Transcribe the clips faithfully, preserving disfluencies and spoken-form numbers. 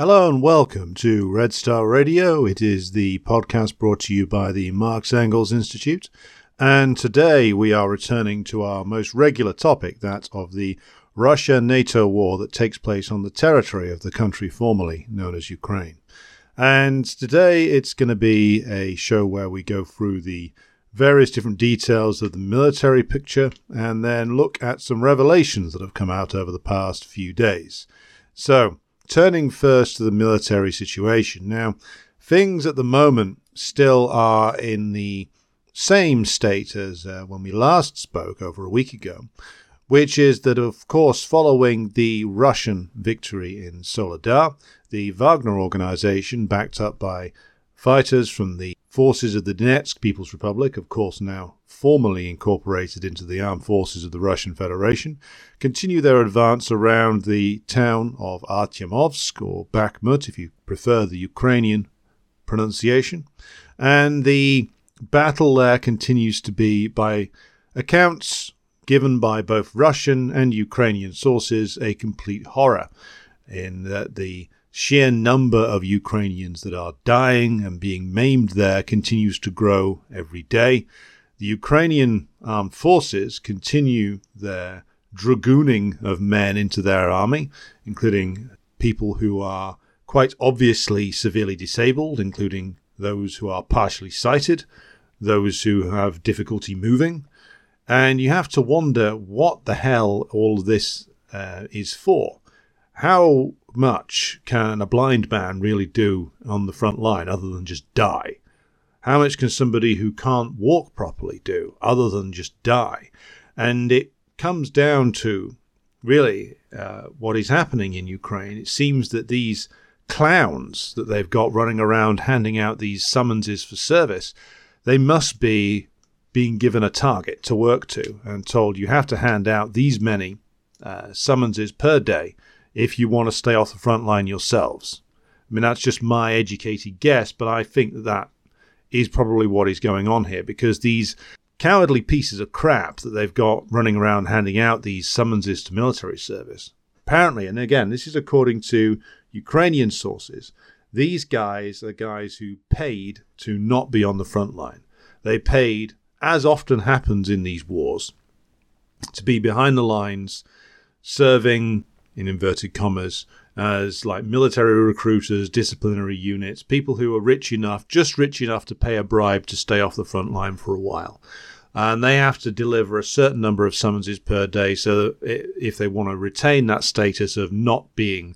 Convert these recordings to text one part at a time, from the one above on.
Hello and welcome to Red Star Radio. It is the podcast brought to you by the Marx-Engels Institute. And today we are returning to our most regular topic, that of the Russia-NATO war that takes place on the territory of the country formerly known as Ukraine. And today it's going to be a show where we go through the various different details of the military picture and then look at some revelations that have come out over the past few days. So, turning first to the military situation. Now, things at the moment still are in the same state as uh, when we last spoke over a week ago, which is that, of course, following the Russian victory in Soledar, the Wagner organization, backed up by fighters from the forces of the Donetsk People's Republic, of course now formally incorporated into the armed forces of the Russian Federation, continue their advance around the town of Artemovsk, or Bakhmut, if you prefer the Ukrainian pronunciation. And the battle there continues to be, by accounts given by both Russian and Ukrainian sources, a complete horror, in that the sheer number of Ukrainians that are dying and being maimed there continues to grow every day. The Ukrainian armed forces continue their dragooning of men into their army, including people who are quite obviously severely disabled, including those who are partially sighted, those who have difficulty moving. And you have to wonder what the hell all this uh, is for. How much can a blind man really do on the front line other than just die? How much can somebody who can't walk properly do other than just die? And it comes down to really uh, what is happening in Ukraine. It seems that these clowns that they've got running around handing out these summonses for service, they must be being given a target to work to and told you have to hand out these many uh, summonses per day if you want to stay off the front line yourselves. I mean, that's just my educated guess, but I think that that is probably what is going on here, because these cowardly pieces of crap that they've got running around handing out these summonses to military service, apparently, and again, this is according to Ukrainian sources, these guys are guys who paid to not be on the front line. They paid, as often happens in these wars, to be behind the lines, serving, in inverted commas, as like military recruiters, disciplinary units, people who are rich enough, just rich enough to pay a bribe to stay off the front line for a while. And they have to deliver a certain number of summonses per day so that if they want to retain that status of not being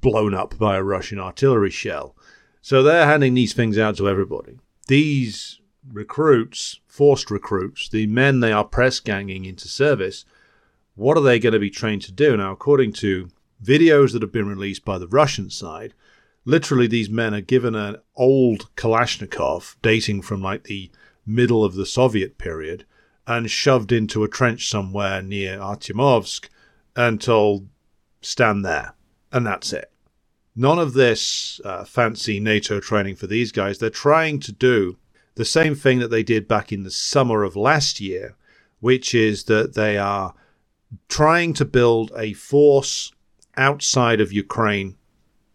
blown up by a Russian artillery shell. So they're handing these things out to everybody. These recruits, forced recruits, the men they are press ganging into service, what are they going to be trained to do? Now, according to videos that have been released by the Russian side, literally these men are given an old Kalashnikov dating from like the middle of the Soviet period and shoved into a trench somewhere near Artemovsk and told, stand there. And that's it. None of this uh, fancy NATO training for these guys. They're trying to do the same thing that they did back in the summer of last year, which is that they are trying to build a force outside of Ukraine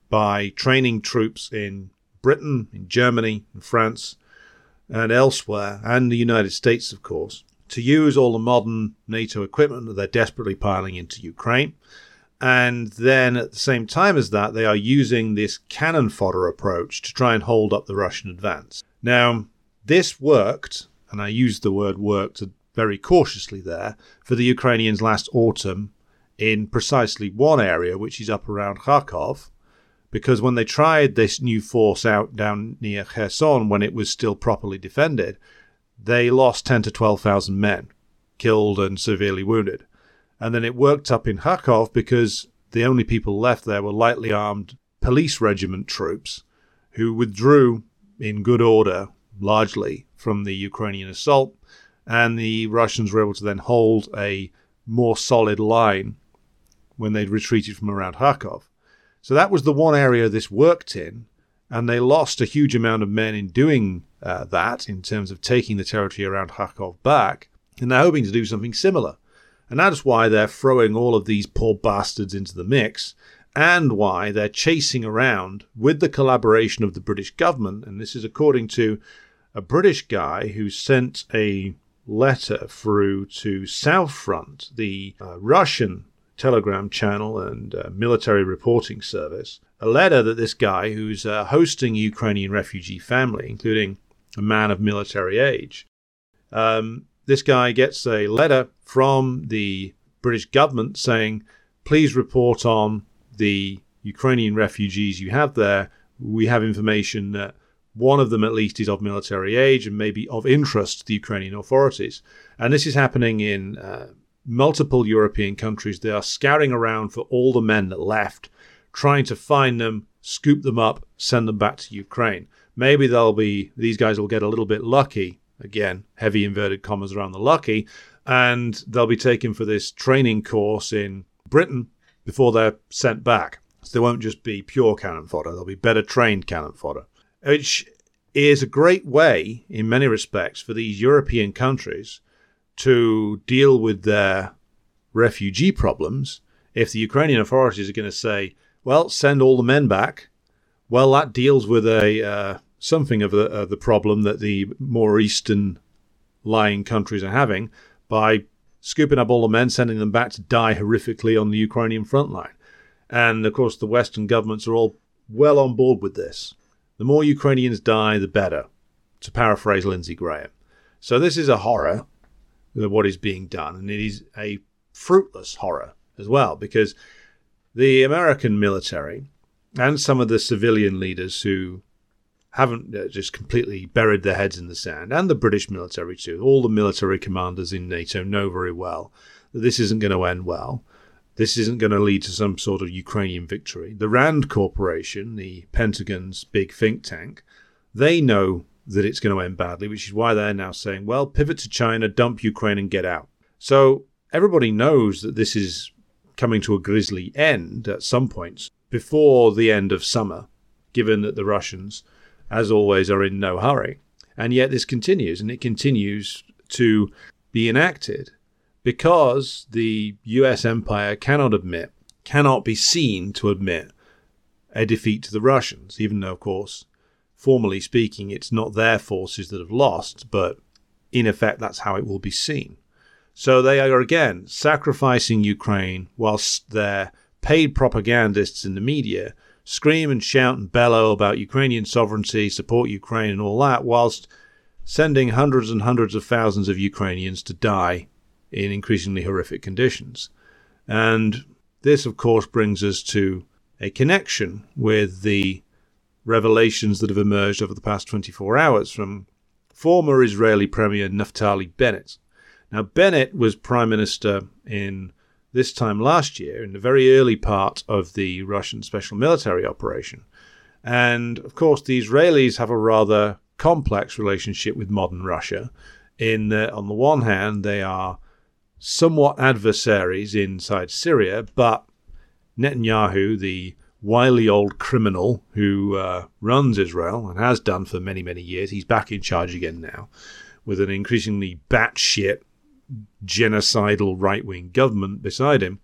by training troops in Britain, in Germany, in France, and elsewhere, and the United States, of course, to use all the modern NATO equipment that they're desperately piling into Ukraine. And then at the same time as that, they are using this cannon fodder approach to try and hold up the Russian advance. Now, this worked, and I use the word worked very cautiously there, for the Ukrainians last autumn in precisely one area, which is up around Kharkov, because when they tried this new force out down near Kherson, when it was still properly defended, they lost ten to twelve thousand men, killed and severely wounded. And then it worked up in Kharkov because the only people left there were lightly armed police regiment troops who withdrew in good order, largely, from the Ukrainian assault, and the Russians were able to then hold a more solid line when they'd retreated from around Kharkov. So that was the one area this worked in, and they lost a huge amount of men in doing uh, that, in terms of taking the territory around Kharkov back, and they're hoping to do something similar. And that's why they're throwing all of these poor bastards into the mix and why they're chasing around, with the collaboration of the British government, and this is according to a British guy who sent a letter through to Southfront, the uh, Russian telegram channel and uh, military reporting service, a letter that this guy, who's uh, hosting a Ukrainian refugee family, including a man of military age, um, this guy gets a letter from the British government saying, please report on the Ukrainian refugees you have there. We have information that one of them at least is of military age and maybe of interest to the Ukrainian authorities. And this is happening in uh, multiple European countries. They are scouting around for all the men that left, trying to find them, scoop them up, send them back to Ukraine. Maybe they'll be, these guys will get a little bit lucky. Again, heavy inverted commas around the lucky. And they'll be taken for this training course in Britain before they're sent back. So they won't just be pure cannon fodder. They'll be better trained cannon fodder, which is a great way, in many respects, for these European countries to deal with their refugee problems. If the Ukrainian authorities are going to say, well, send all the men back, well, that deals with a uh, something of the, uh, the problem that the more eastern-lying countries are having by scooping up all the men, sending them back to die horrifically on the Ukrainian front line. And, of course, the Western governments are all well on board with this. The more Ukrainians die, the better, to paraphrase Lindsey Graham. So this is a horror, what is being done, and it is a fruitless horror as well, because the American military and some of the civilian leaders who haven't just completely buried their heads in the sand, and the British military too, all the military commanders in NATO know very well that this isn't going to end well. This isn't going to lead to some sort of Ukrainian victory. The RAND Corporation, the Pentagon's big think tank, they know that it's going to end badly, which is why they're now saying, well, pivot to China, dump Ukraine and get out. So everybody knows that this is coming to a grisly end at some points before the end of summer, given that the Russians, as always, are in no hurry. And yet this continues, and it continues to be enacted, because the U S empire cannot admit, cannot be seen to admit a defeat to the Russians, even though, of course, formally speaking, it's not their forces that have lost, but in effect, that's how it will be seen. So they are, again, sacrificing Ukraine whilst their paid propagandists in the media scream and shout and bellow about Ukrainian sovereignty, support Ukraine and all that, whilst sending hundreds and hundreds of thousands of Ukrainians to die in increasingly horrific conditions. And this, of course, brings us to a connection with the revelations that have emerged over the past twenty-four hours from former Israeli Premier Naftali Bennett. Now, Bennett was Prime Minister in this time last year, in the very early part of the Russian special military operation. And, of course, the Israelis have a rather complex relationship with modern Russia, in that, on the one hand, they are somewhat adversaries inside Syria, but Netanyahu, the wily old criminal who uh, runs Israel and has done for many, many years, he's back in charge again now with an increasingly batshit, genocidal right-wing government beside him.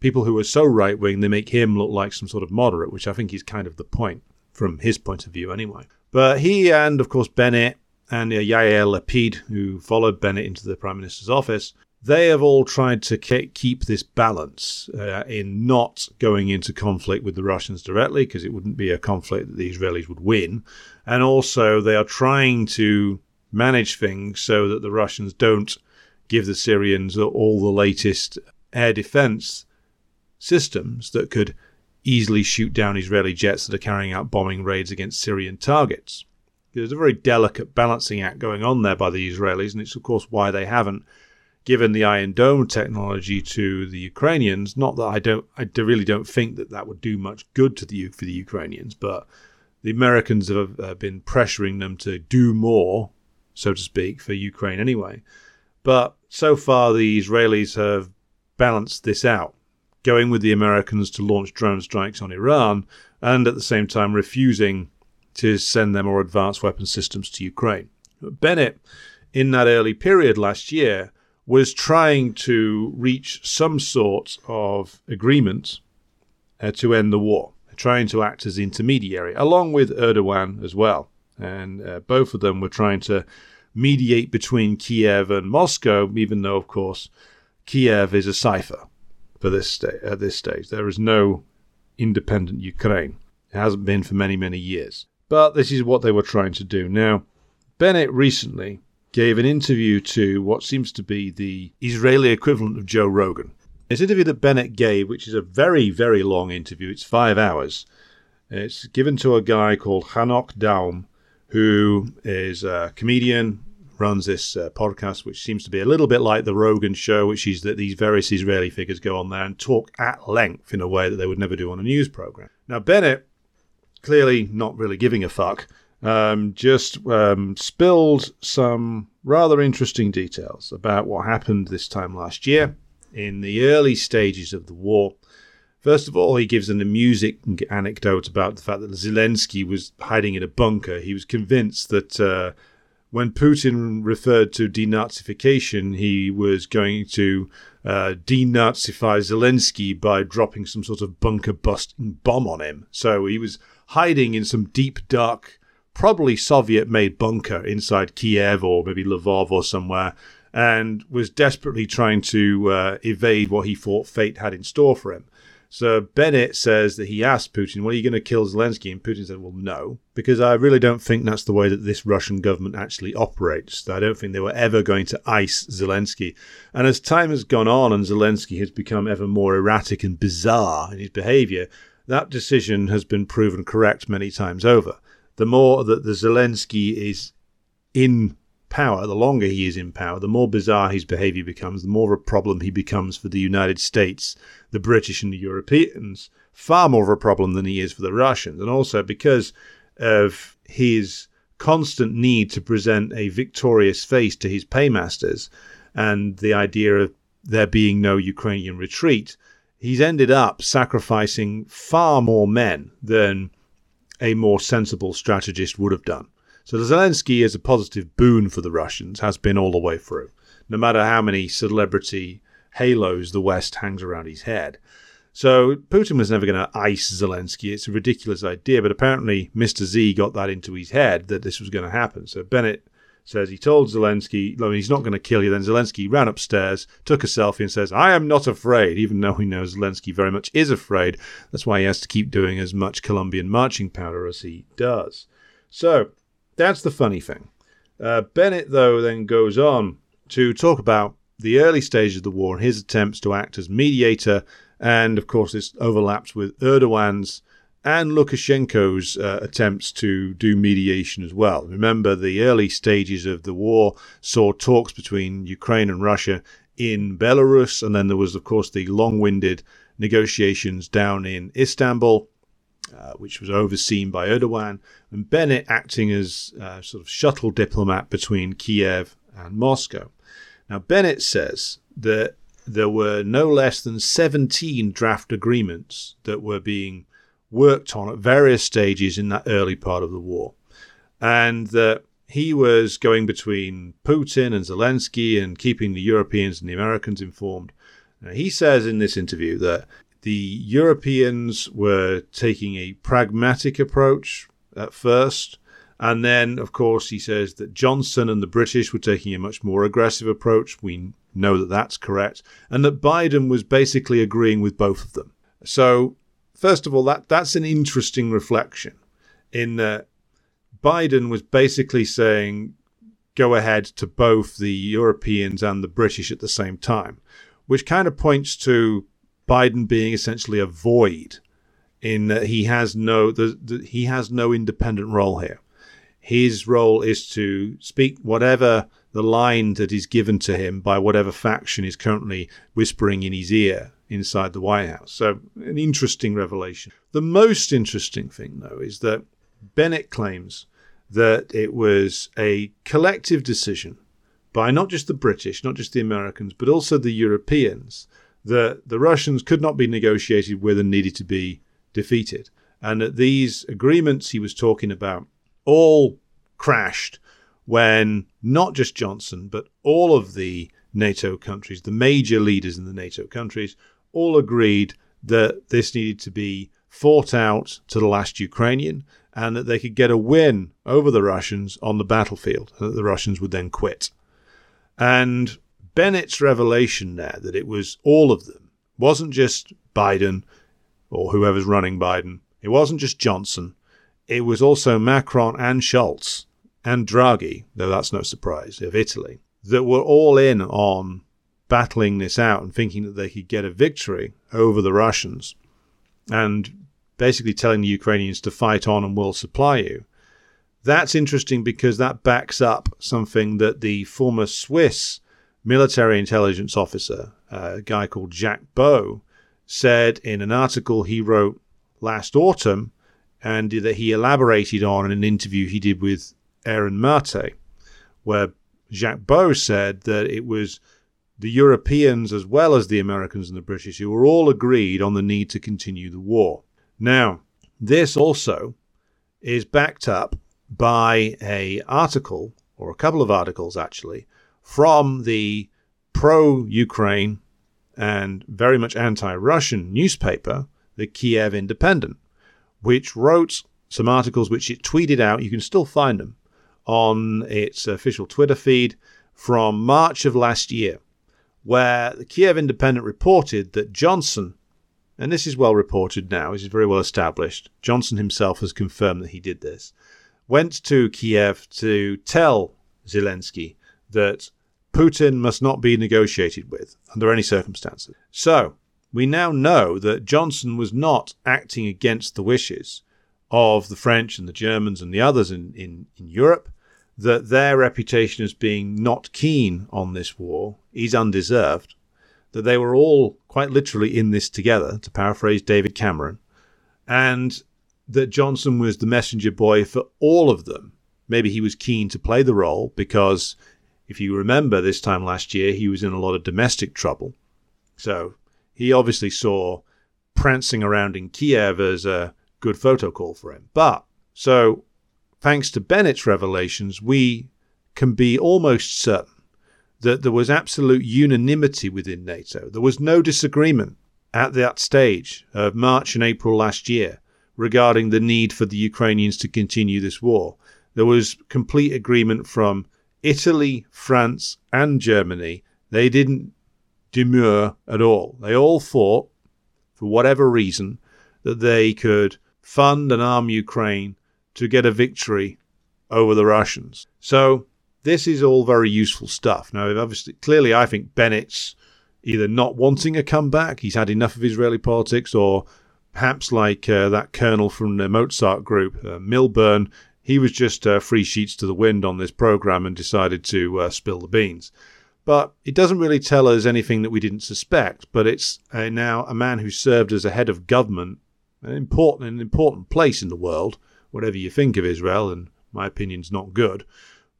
People who are so right-wing, they make him look like some sort of moderate, which I think is kind of the point, from his point of view anyway. But he and, of course, Bennett and uh, Yair Lapid, who followed Bennett into the Prime Minister's office, they have all tried to keep this balance uh, in not going into conflict with the Russians directly, because it wouldn't be a conflict that the Israelis would win. And also they are trying to manage things so that the Russians don't give the Syrians all the latest air defense systems that could easily shoot down Israeli jets that are carrying out bombing raids against Syrian targets. There's a very delicate balancing act going on there by the Israelis, and it's, of course, why they haven't given the Iron Dome technology to the Ukrainians. Not that I don't, I really don't think that that would do much good to the for the Ukrainians, but the Americans have uh, been pressuring them to do more, so to speak, for Ukraine anyway. But so far, the Israelis have balanced this out, going with the Americans to launch drone strikes on Iran, and at the same time refusing to send their more advanced weapon systems to Ukraine. But Bennett, in that early period last year, was trying to reach some sort of agreement uh, to end the war, trying to act as intermediary, along with Erdogan as well. And uh, both of them were trying to mediate between Kiev and Moscow, even though, of course, Kiev is a cipher for this sta- at this stage. There is no independent Ukraine. It hasn't been for many, many years. But this is what they were trying to do. Now, Bennett recently gave an interview to what seems to be the Israeli equivalent of Joe Rogan. This interview that Bennett gave, which is a very, very long interview, it's five hours. It's given to a guy called Hanoch Daum, who is a comedian, runs this uh, podcast, which seems to be a little bit like the Rogan show, which is that these various Israeli figures go on there and talk at length in a way that they would never do on a news program. Now, Bennett, clearly not really giving a fuck, um, just um, spilled some rather interesting details about what happened this time last year in the early stages of the war. First of all, he gives an amusing anecdote about the fact that Zelensky was hiding in a bunker. He was convinced that uh, when Putin referred to denazification, he was going to uh, denazify Zelensky by dropping some sort of bunker-busting bomb on him. So he was hiding in some deep, dark, probably Soviet-made bunker inside Kiev or maybe Lvov or somewhere, and was desperately trying to uh, evade what he thought fate had in store for him. So Bennett says that he asked Putin, well, are you going to kill Zelensky? And Putin said, well, no, because I really don't think that's the way that this Russian government actually operates. I don't think they were ever going to ice Zelensky. And as time has gone on and Zelensky has become ever more erratic and bizarre in his behavior, that decision has been proven correct many times over. The more that the Zelensky is in power, the longer he is in power, the more bizarre his behaviour becomes, the more of a problem he becomes for the United States, the British and the Europeans, far more of a problem than he is for the Russians. And also because of his constant need to present a victorious face to his paymasters and the idea of there being no Ukrainian retreat, he's ended up sacrificing far more men than a more sensible strategist would have done. So Zelensky is a positive boon for the Russians, has been all the way through, no matter how many celebrity halos the West hangs around his head. So Putin was never going to ice Zelensky. It's a ridiculous idea, but apparently Mister Z got that into his head that this was going to happen. So Bennett says he told Zelensky, I mean, he's not going to kill you. Then Zelensky ran upstairs, took a selfie and says, I am not afraid, even though we know Zelensky very much is afraid. That's why he has to keep doing as much Colombian marching powder as he does. So that's the funny thing. Uh, Bennett, though, then goes on to talk about the early stage of the war and his attempts to act as mediator. And, of course, this overlaps with Erdogan's and Lukashenko's uh, attempts to do mediation as well. Remember, the early stages of the war saw talks between Ukraine and Russia in Belarus. And then there was, of course, the long-winded negotiations down in Istanbul, Uh, which was overseen by Erdogan, and Bennett acting as uh, sort of shuttle diplomat between Kiev and Moscow. Now, Bennett says that there were no less than seventeen draft agreements that were being worked on at various stages in that early part of the war, and that he was going between Putin and Zelensky and keeping the Europeans and the Americans informed. Now, he says in this interview that the Europeans were taking a pragmatic approach at first. And then, of course, he says that Johnson and the British were taking a much more aggressive approach. We know that that's correct. And that Biden was basically agreeing with both of them. So, first of all, that, that's an interesting reflection in that Biden was basically saying, go ahead to both the Europeans and the British at the same time, which kind of points to Biden being essentially a void in that he has no the, the, he has no independent role here. His role is to speak whatever the line that is given to him by whatever faction is currently whispering in his ear inside the White House. So an interesting revelation. The most interesting thing, though, is that Bennett claims that it was a collective decision by not just the British, not just the Americans, but also the Europeans, that the Russians could not be negotiated with and needed to be defeated. And that these agreements he was talking about all crashed when not just Johnson, but all of the NATO countries, the major leaders in the NATO countries, all agreed that this needed to be fought out to the last Ukrainian, and that they could get a win over the Russians on the battlefield, and that the Russians would then quit. And Bennett's revelation there, that it was all of them, wasn't just Biden or whoever's running Biden. It wasn't just Johnson. It was also Macron and Schultz and Draghi, though that's no surprise, of Italy, that were all in on battling this out and thinking that they could get a victory over the Russians and basically telling the Ukrainians to fight on and we'll supply you. That's interesting because that backs up something that the former Swiss military intelligence officer, a guy called Jacques Beau, said in an article he wrote last autumn and that he elaborated on in an interview he did with Aaron Mate, where Jacques Beau said that it was the Europeans as well as the Americans and the British who were all agreed on the need to continue the war. Now, this also is backed up by a article, or a couple of articles actually, from the pro-Ukraine and very much anti-Russian newspaper, the Kiev Independent, which wrote some articles which it tweeted out. You can still find them on its official Twitter feed from March of last year, where the Kiev Independent reported that Johnson, and this is well reported now, this is very well established, Johnson himself has confirmed that he did this, went to Kiev to tell Zelensky that Putin must not be negotiated with under any circumstances. So we now know that Johnson was not acting against the wishes of the French and the Germans and the others in, in, in Europe, that their reputation as being not keen on this war is undeserved, that they were all quite literally in this together, to paraphrase David Cameron, and that Johnson was the messenger boy for all of them. Maybe he was keen to play the role because, if you remember, this time last year, he was in a lot of domestic trouble. So he obviously saw prancing around in Kiev as a good photo call for him. But so thanks to Bennett's revelations, we can be almost certain that there was absolute unanimity within NATO. There was no disagreement at that stage of March and April last year regarding the need for the Ukrainians to continue this war. There was complete agreement from Italy, France, and Germany. They didn't demur at all. They all thought, for whatever reason, that they could fund and arm Ukraine to get a victory over the Russians. So this is all very useful stuff. Now, obviously, clearly, I think Bennett's either not wanting a comeback, he's had enough of Israeli politics, or perhaps like uh, that colonel from the Mozart group, uh, Milburn, he was just uh, free sheets to the wind on this program and decided to uh, spill the beans. But it doesn't really tell us anything that we didn't suspect, but it's uh, now a man who served as a head of government, an important an important place in the world, whatever you think of Israel, and my opinion's not good.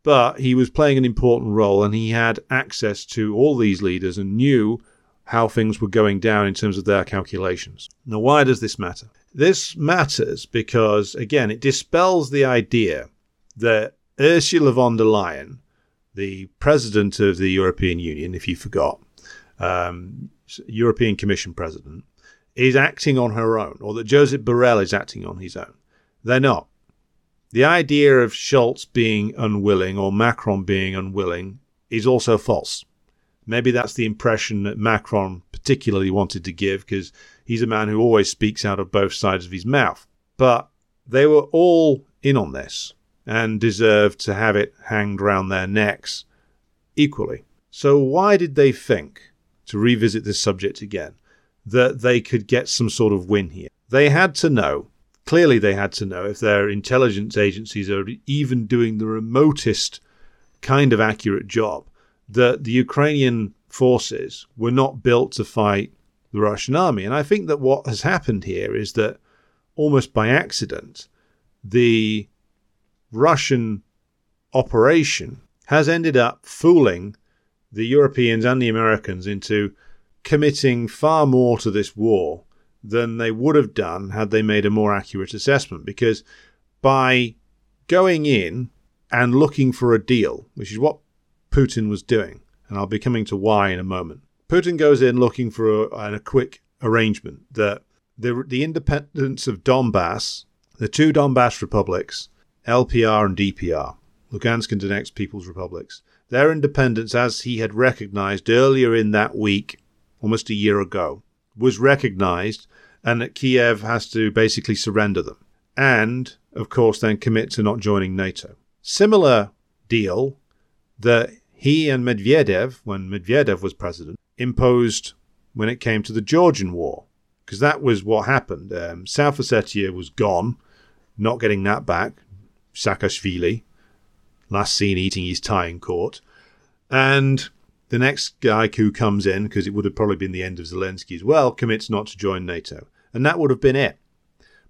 But he was playing an important role, and he had access to all these leaders and knew how things were going down in terms of their calculations. Now, why does this matter? This matters because, again, it dispels the idea that Ursula von der Leyen, the president of the European Union, if you forgot, um, European Commission president, is acting on her own, or that Josep Borrell is acting on his own. They're not. The idea of Schultz being unwilling or Macron being unwilling is also false. Maybe that's the impression that Macron particularly wanted to give, because he's a man who always speaks out of both sides of his mouth. But they were all in on this and deserved to have it hanged round their necks equally. So why did they think, to revisit this subject again, that they could get some sort of win here? They had to know, clearly they had to know, if their intelligence agencies are even doing the remotest kind of accurate job, that the Ukrainian forces were not built to fight the Russian army. And I think that what has happened here is that, almost by accident, the Russian operation has ended up fooling the Europeans and the Americans into committing far more to this war than they would have done had they made a more accurate assessment. Because by going in and looking for a deal, which is what Putin was doing, and I'll be coming to why in a moment, Putin goes in looking for a, a quick arrangement that the, the independence of Donbass, the two Donbass republics, L P R and D P R, Lugansk and Donetsk People's Republics, their independence, as he had recognized earlier in that week, almost a year ago, was recognized, and that Kiev has to basically surrender them. And, of course, then commit to not joining NATO. Similar deal that he and Medvedev, when Medvedev was president, imposed when it came to the Georgian war, because that was what happened. Um, South Ossetia was gone, not getting that back. Saakashvili, last seen eating his tie in court. And the next guy who comes in, because it would have probably been the end of Zelensky as well, commits not to join NATO. And that would have been it.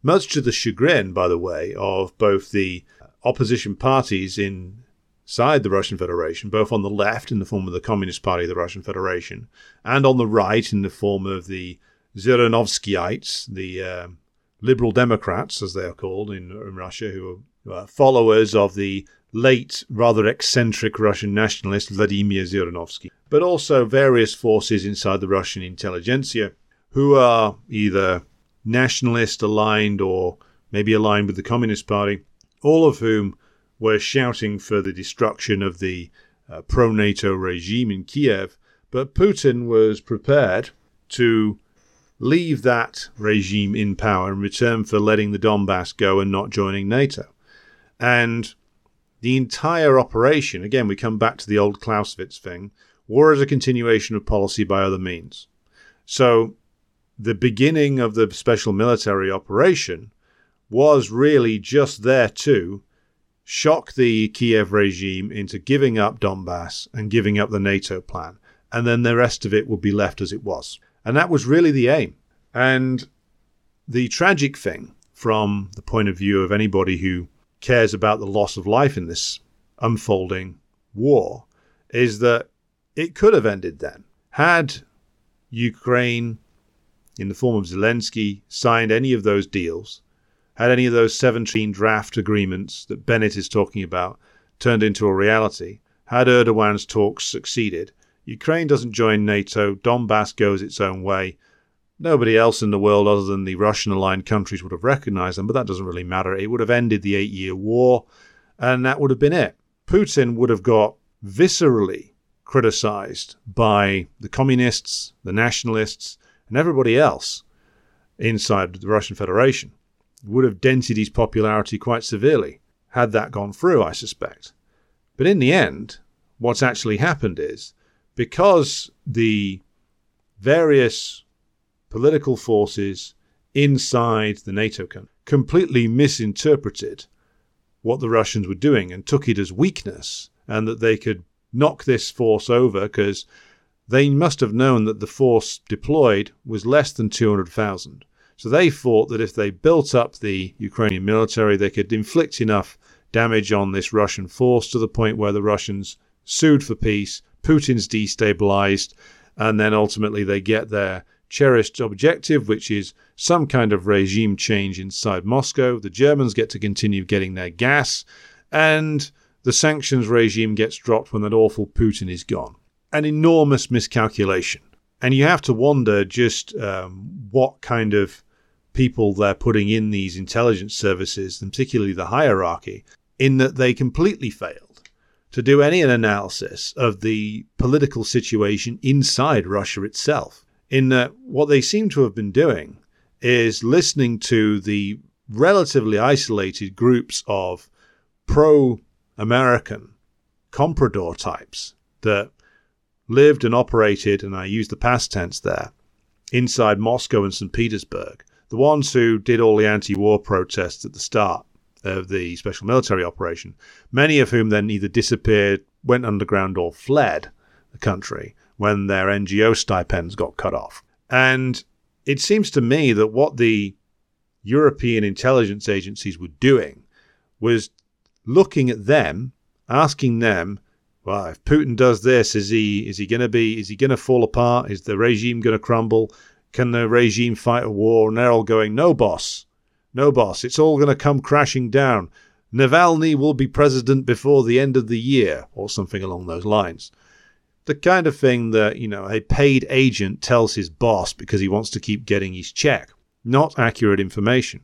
Much to the chagrin, by the way, of both the opposition parties inside the Russian Federation, both on the left in the form of the Communist Party of the Russian Federation, and on the right in the form of the Zhirinovskyites, the uh, Liberal Democrats, as they are called in, in Russia, who are followers of the late, rather eccentric Russian nationalist Vladimir Zhirinovsky, but also various forces inside the Russian intelligentsia who are either nationalist-aligned or maybe aligned with the Communist Party, all of whom were shouting for the destruction of the uh, pro-NATO regime in Kiev. But Putin was prepared to leave that regime in power in return for letting the Donbass go and not joining NATO. And the entire operation, again, we come back to the old Clausewitz thing, war is a continuation of policy by other means. So the beginning of the special military operation was really just there to shock the Kiev regime into giving up Donbass and giving up the NATO plan. And then the rest of it would be left as it was. And that was really the aim. And the tragic thing, from the point of view of anybody who cares about the loss of life in this unfolding war, is that it could have ended then. Had Ukraine, in the form of Zelensky, signed any of those deals, had any of those seventeen draft agreements that Bennett is talking about turned into a reality, had Erdogan's talks succeeded, Ukraine doesn't join NATO, Donbass goes its own way, nobody else in the world other than the Russian-aligned countries would have recognised them, but that doesn't really matter. It would have ended the eight-year war, and that would have been it. Putin would have got viscerally criticised by the communists, the nationalists, and everybody else inside the Russian Federation. Would have dented his popularity quite severely had that gone through, I suspect. But in the end, what's actually happened is, because the various political forces inside the NATO country completely misinterpreted what the Russians were doing and took it as weakness, and that they could knock this force over, because they must have known that the force deployed was less than two hundred thousand. So they thought that if they built up the Ukrainian military, they could inflict enough damage on this Russian force to the point where the Russians sued for peace, Putin's destabilized, and then ultimately they get their cherished objective, which is some kind of regime change inside Moscow. The Germans get to continue getting their gas, and the sanctions regime gets dropped when that awful Putin is gone. An enormous miscalculation. And you have to wonder just um, what kind of people they're putting in these intelligence services, and particularly the hierarchy, in that they completely failed to do any analysis of the political situation inside Russia itself, in that what they seem to have been doing is listening to the relatively isolated groups of pro-American comprador types that lived and operated, and I use the past tense there, inside Moscow and Saint Petersburg, the ones who did all the anti-war protests at the start of the special military operation, many of whom then either disappeared, went underground, or fled the country when their N G O stipends got cut off. And it seems to me that what the European intelligence agencies were doing was looking at them, asking them, well, if Putin does this, is he is he going to be is he going to fall apart? Is the regime going to crumble? Can the regime fight a war? And they're all going, no, boss, no, boss. It's all going to come crashing down. Navalny will be president before the end of the year, or something along those lines. the kind of thing that, you know, a paid agent tells his boss because he wants to keep getting his check, not accurate information.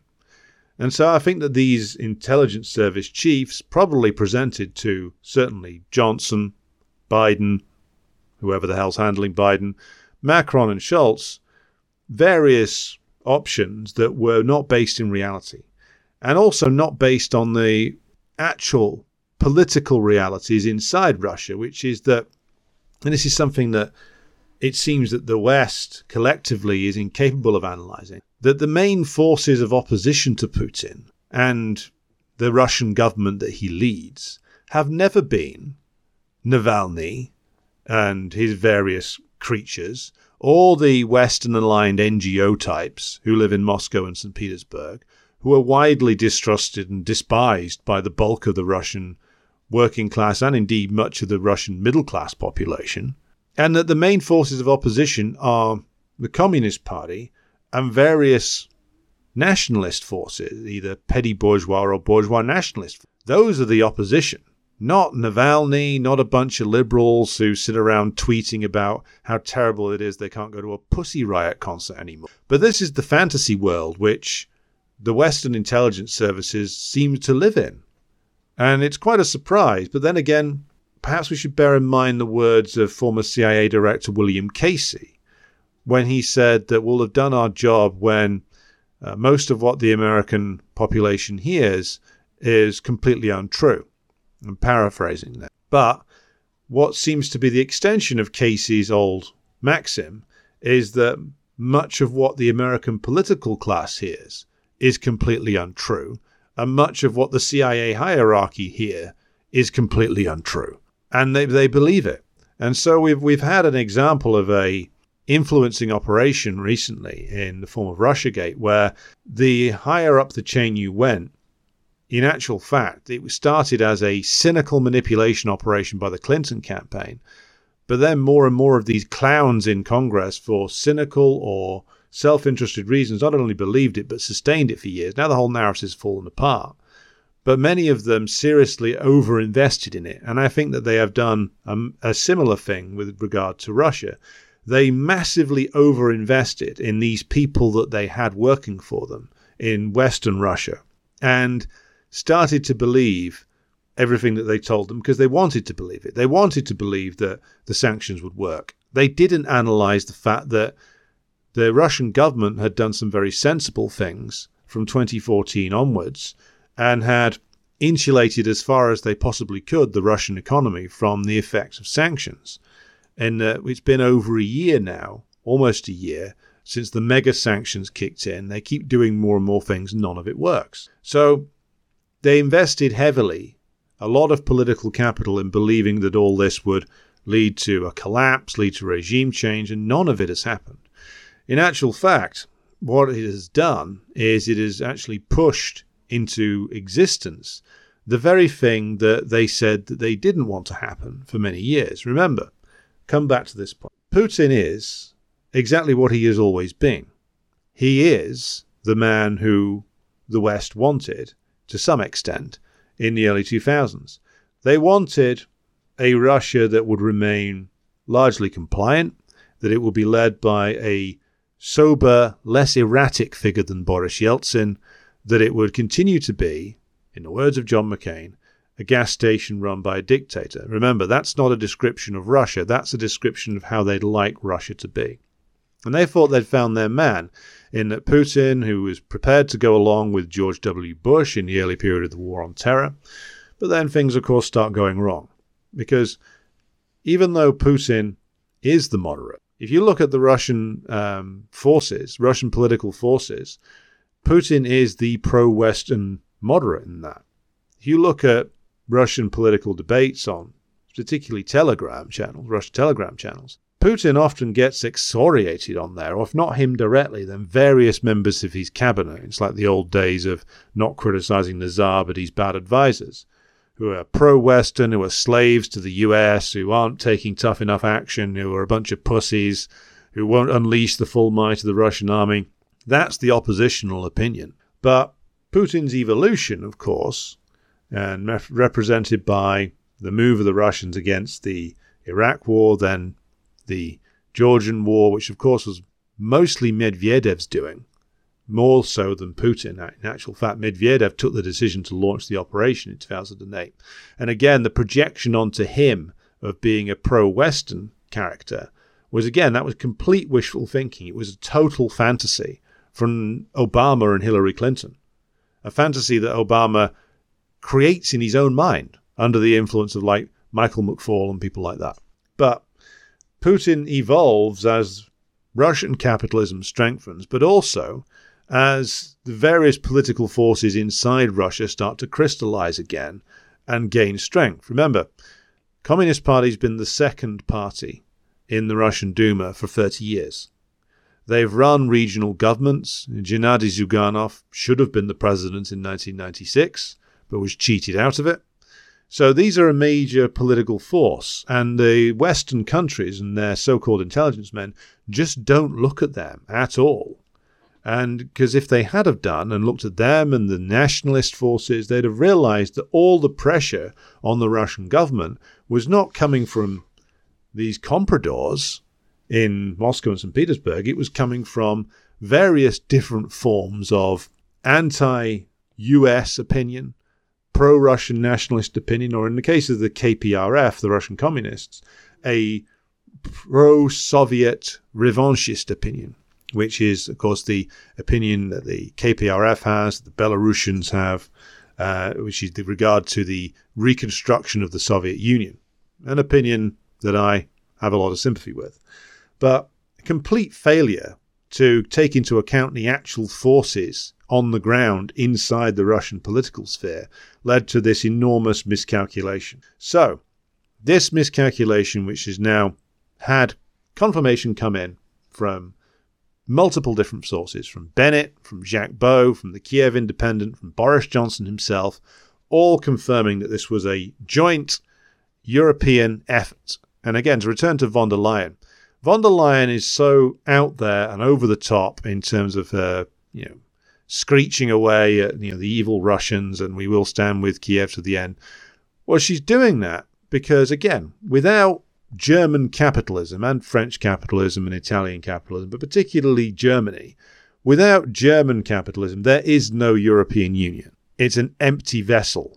And so I think that these intelligence service chiefs probably presented to certainly Johnson, Biden, whoever the hell's handling Biden, Macron and Schultz, various options that were not based in reality and also not based on the actual political realities inside Russia, which is that, and this is something that it seems that the West collectively is incapable of analysing, that the main forces of opposition to Putin and the Russian government that he leads have never been Navalny and his various creatures, or the Western-aligned N G O types who live in Moscow and Saint Petersburg, who are widely distrusted and despised by the bulk of the Russian working class and indeed much of the Russian middle-class population, and that the main forces of opposition are the Communist Party and various nationalist forces, either petty bourgeois or bourgeois nationalists. Those are the opposition, not Navalny, not a bunch of liberals who sit around tweeting about how terrible it is they can't go to a Pussy Riot concert anymore. But this is the fantasy world which the Western intelligence services seem to live in. And it's quite a surprise. But then again, perhaps we should bear in mind the words of former C I A director William Casey when he said that we'll have done our job when uh, most of what the American population hears is completely untrue. I'm paraphrasing that. But what seems to be the extension of Casey's old maxim is that much of what the American political class hears is completely untrue, and much of what the C I A hierarchy here is completely untrue. And they they believe it. And so we've we've had an example of a influencing operation recently in the form of Russiagate, where the higher up the chain you went, in actual fact, it started as a cynical manipulation operation by the Clinton campaign, but then more and more of these clowns in Congress for cynical or self-interested reasons not only believed it but sustained it for years. Now the whole narrative has fallen apart, but many of them seriously over-invested in it, and I think that they have done a, a similar thing with regard to Russia. They massively over-invested in these people that they had working for them in Western Russia and started to believe everything that they told them because they wanted to believe it. They wanted to believe that the sanctions would work. They didn't analyse the fact that the Russian government had done some very sensible things from twenty fourteen onwards and had insulated as far as they possibly could the Russian economy from the effects of sanctions. And uh, it's been over a year now, almost a year, since the mega sanctions kicked in. They keep doing more and more things, none of it works. So they invested heavily, a lot of political capital, in believing that all this would lead to a collapse, lead to regime change, and none of it has happened. In actual fact, what it has done is it has actually pushed into existence the very thing that they said that they didn't want to happen for many years. Remember, come back to this point. Putin is exactly what he has always been. He is the man who the West wanted, to some extent, in the early two thousands. They wanted a Russia that would remain largely compliant, that it would be led by a sober, less erratic figure than Boris Yeltsin, that it would continue to be, in the words of John McCain, a gas station run by a dictator. Remember, that's not a description of Russia. That's a description of how they'd like Russia to be. And they thought they'd found their man in that Putin, who was prepared to go along with George W. Bush in the early period of the War on Terror. But then things, of course, start going wrong. Because even though Putin is the moderate, if you look at the Russian um, forces, Russian political forces, Putin is the pro-Western moderate in that. If you look at Russian political debates on particularly Telegram channels, Russian Telegram channels, Putin often gets excoriated on there, or if not him directly, then various members of his cabinet. It's like the old days of not criticizing the Tsar, but his bad advisors, who are pro-Western, who are slaves to the U S, who aren't taking tough enough action, who are a bunch of pussies, who won't unleash the full might of the Russian army. That's the oppositional opinion. But Putin's evolution, of course, and rep- represented by the move of the Russians against the Iraq war, then the Georgian war, which of course was mostly Medvedev's doing, more so than Putin. In actual fact, Medvedev took the decision to launch the operation in two thousand eight. And again, the projection onto him of being a pro-Western character was, again, that was complete wishful thinking. It was a total fantasy from Obama and Hillary Clinton, a fantasy that Obama creates in his own mind under the influence of like Michael McFaul and people like that. But Putin evolves as Russian capitalism strengthens, but also as the various political forces inside Russia start to crystallize again and gain strength. Remember, Communist Party's been the second party in the Russian Duma for thirty years. They've run regional governments. Gennady Zyuganov should have been the president in nineteen ninety-six, but was cheated out of it. So these are a major political force, and the Western countries and their so-called intelligence men just don't look at them at all. And because if they had have done and looked at them and the nationalist forces, they'd have realized that all the pressure on the Russian government was not coming from these compradors in Moscow and Saint Petersburg. It was coming from various different forms of anti-U S opinion, pro-Russian nationalist opinion, or in the case of the K P R F, the Russian communists, a pro-Soviet revanchist opinion, which is, of course, the opinion that the K P R F has, the Belarusians have, uh, which is the regard to the reconstruction of the Soviet Union, an opinion that I have a lot of sympathy with. But a complete failure to take into account the actual forces on the ground inside the Russian political sphere led to this enormous miscalculation. So this miscalculation, which has now had confirmation come in from multiple different sources, from Bennett, from Jacques Beau, from the Kiev Independent, from Boris Johnson himself, all confirming that this was a joint European effort. And again, to return to von der Leyen, von der Leyen is so out there and over the top in terms of her, you know, screeching away at, you know, the evil Russians and we will stand with Kiev to the end. Well, she's doing that because, again, without German capitalism and French capitalism and Italian capitalism, but particularly Germany, without German capitalism, there is no European Union. It's an empty vessel.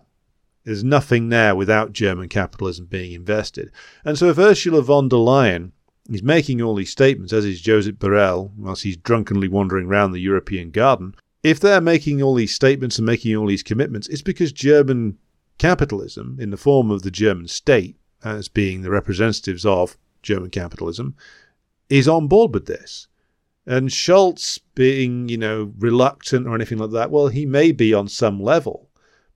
There's nothing there without German capitalism being invested. And so if Ursula von der Leyen is making all these statements, as is Josep Borrell, whilst he's drunkenly wandering around the European garden, if they're making all these statements and making all these commitments, it's because German capitalism, in the form of the German state, as being the representatives of German capitalism, is on board with this. And Scholz being, you know, reluctant or anything like that, well, he may be on some level,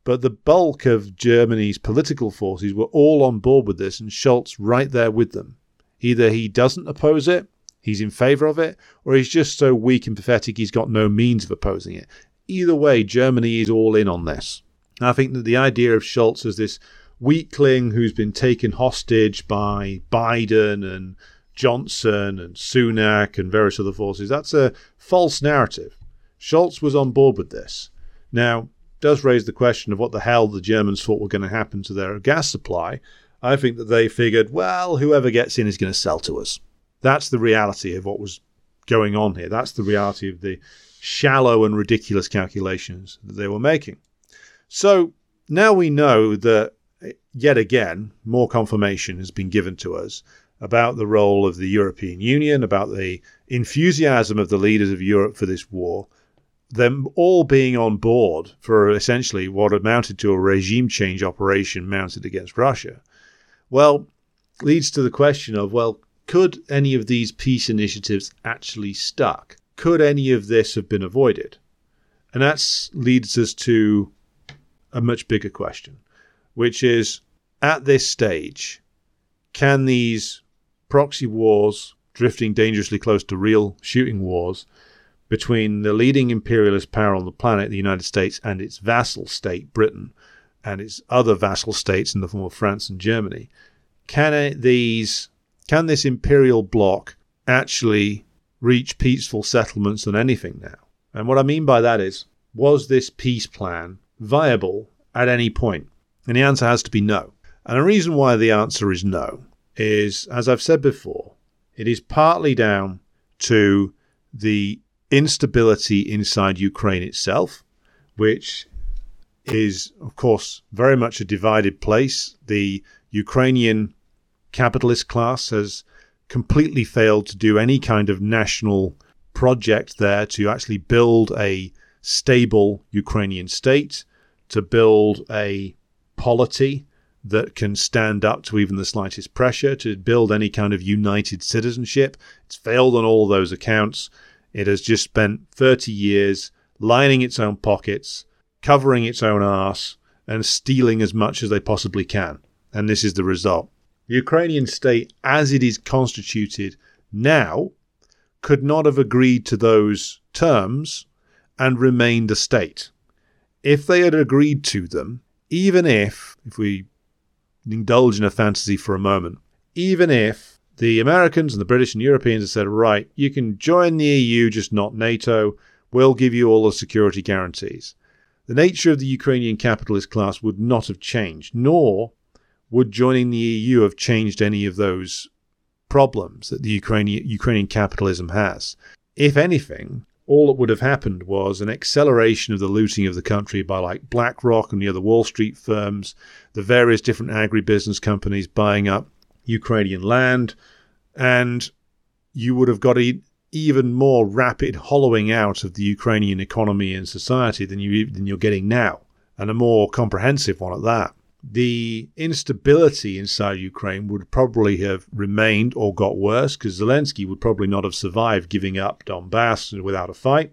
but the bulk of Germany's political forces were all on board with this, and Scholz right there with them. Either he doesn't oppose it, he's in favour of it, or he's just so weak and pathetic he's got no means of opposing it. Either way, Germany is all in on this. I think that the idea of Scholz as this weakling who's been taken hostage by Biden and Johnson and Sunak and various other forces, that's a false narrative. Scholz was on board with this. Now, it does raise the question of what the hell the Germans thought were going to happen to their gas supply. I think that they figured, well, whoever gets in is going to sell to us. That's the reality of what was going on here. That's the reality of the shallow and ridiculous calculations that they were making. So now we know that, yet again, more confirmation has been given to us about the role of the European Union, about the enthusiasm of the leaders of Europe for this war, them all being on board for essentially what amounted to a regime change operation mounted against Russia. Well, leads to the question of, well, could any of these peace initiatives actually stuck? Could any of this have been avoided? And that leads us to a much bigger question, which is, at this stage, can these proxy wars, drifting dangerously close to real shooting wars, between the leading imperialist power on the planet, the United States, and its vassal state, Britain, and its other vassal states in the form of France and Germany, can it, these... Can this imperial bloc actually reach peaceful settlements on anything now? And what I mean by that is, was this peace plan viable at any point? And the answer has to be no. And the reason why the answer is no is, as I've said before, it is partly down to the instability inside Ukraine itself, which is, of course, very much a divided place. The Ukrainian capitalist class has completely failed to do any kind of national project there to actually build a stable Ukrainian state, to build a polity that can stand up to even the slightest pressure, to build any kind of united citizenship. It's failed on all those accounts. It has just spent thirty years lining its own pockets, covering its own arse, and stealing as much as they possibly can. And this is the result. The Ukrainian state, as it is constituted now, could not have agreed to those terms and remained a state. If they had agreed to them, even if, if we indulge in a fantasy for a moment, even if the Americans and the British and Europeans had said, right, you can join the E U, just not NATO, we'll give you all the security guarantees, the nature of the Ukrainian capitalist class would not have changed, nor would joining the E U have changed any of those problems that the Ukrainian, Ukrainian capitalism has. If anything, all that would have happened was an acceleration of the looting of the country by like BlackRock and the other Wall Street firms, the various different agribusiness companies buying up Ukrainian land, and you would have got an even more rapid hollowing out of the Ukrainian economy and society than, you, than you're getting now, and a more comprehensive one at that. The instability inside Ukraine would probably have remained or got worse, because Zelensky would probably not have survived giving up Donbass without a fight.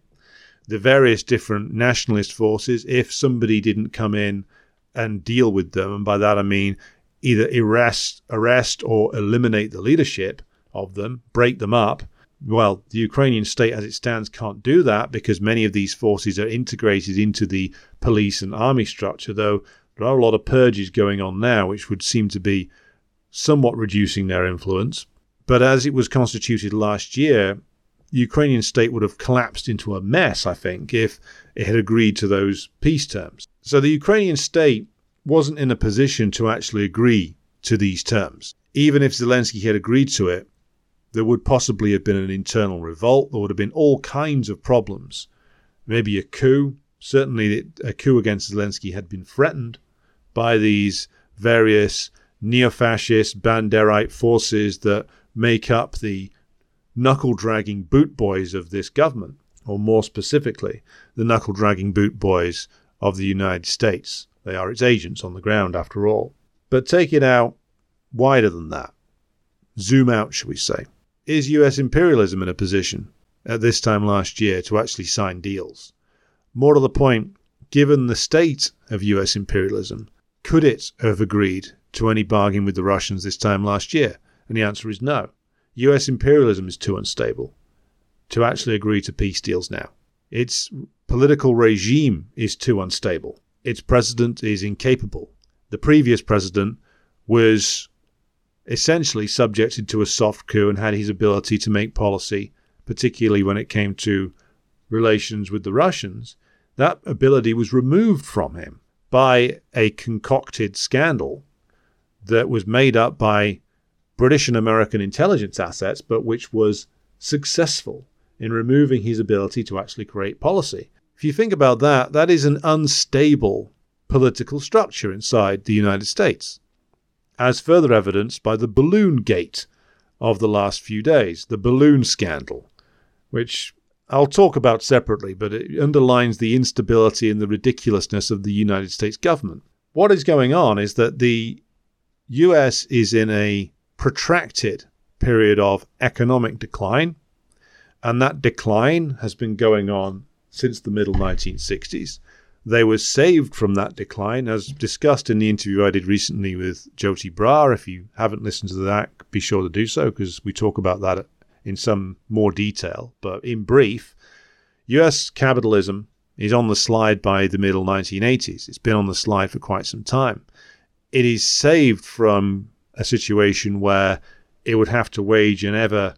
The various different nationalist forces, if somebody didn't come in and deal with them, and by that I mean either arrest, arrest or eliminate the leadership of them, break them up, well, the Ukrainian state as it stands can't do that, because many of these forces are integrated into the police and army structure, though there are a lot of purges going on now, which would seem to be somewhat reducing their influence. But as it was constituted last year, the Ukrainian state would have collapsed into a mess, I think, if it had agreed to those peace terms. So the Ukrainian state wasn't in a position to actually agree to these terms. Even if Zelensky had agreed to it, there would possibly have been an internal revolt. There would have been all kinds of problems. Maybe a coup. Certainly a coup against Zelensky had been threatened by these various neo-fascist Banderite forces that make up the knuckle-dragging boot boys of this government, or more specifically, the knuckle-dragging boot boys of the United States. They are its agents on the ground, after all. But take it out wider than that. Zoom out, shall we say. Is U S imperialism in a position at this time last year to actually sign deals? More to the point, given the state of U S imperialism, could it have agreed to any bargain with the Russians this time last year? And the answer is no. U S imperialism is too unstable to actually agree to peace deals now. Its political regime is too unstable. Its president is incapable. The previous president was essentially subjected to a soft coup and had his ability to make policy, particularly when it came to relations with the Russians. That ability was removed from him by a concocted scandal that was made up by British and American intelligence assets, but which was successful in removing his ability to actually create policy. If you think about that, that is an unstable political structure inside the United States, as further evidenced by the balloon gate of the last few days, the balloon scandal, which I'll talk about separately, but it underlines the instability and the ridiculousness of the United States government. What is going on is that the U S is in a protracted period of economic decline, and that decline has been going on since the middle nineteen sixties. They were saved from that decline, as discussed in the interview I did recently with Jyoti Bra. If you haven't listened to that, be sure to do so, because we talk about that at in some more detail. But in brief, U S capitalism is on the slide by the middle nineteen eighties. It's been on the slide for quite some time. It is saved from a situation where it would have to wage an ever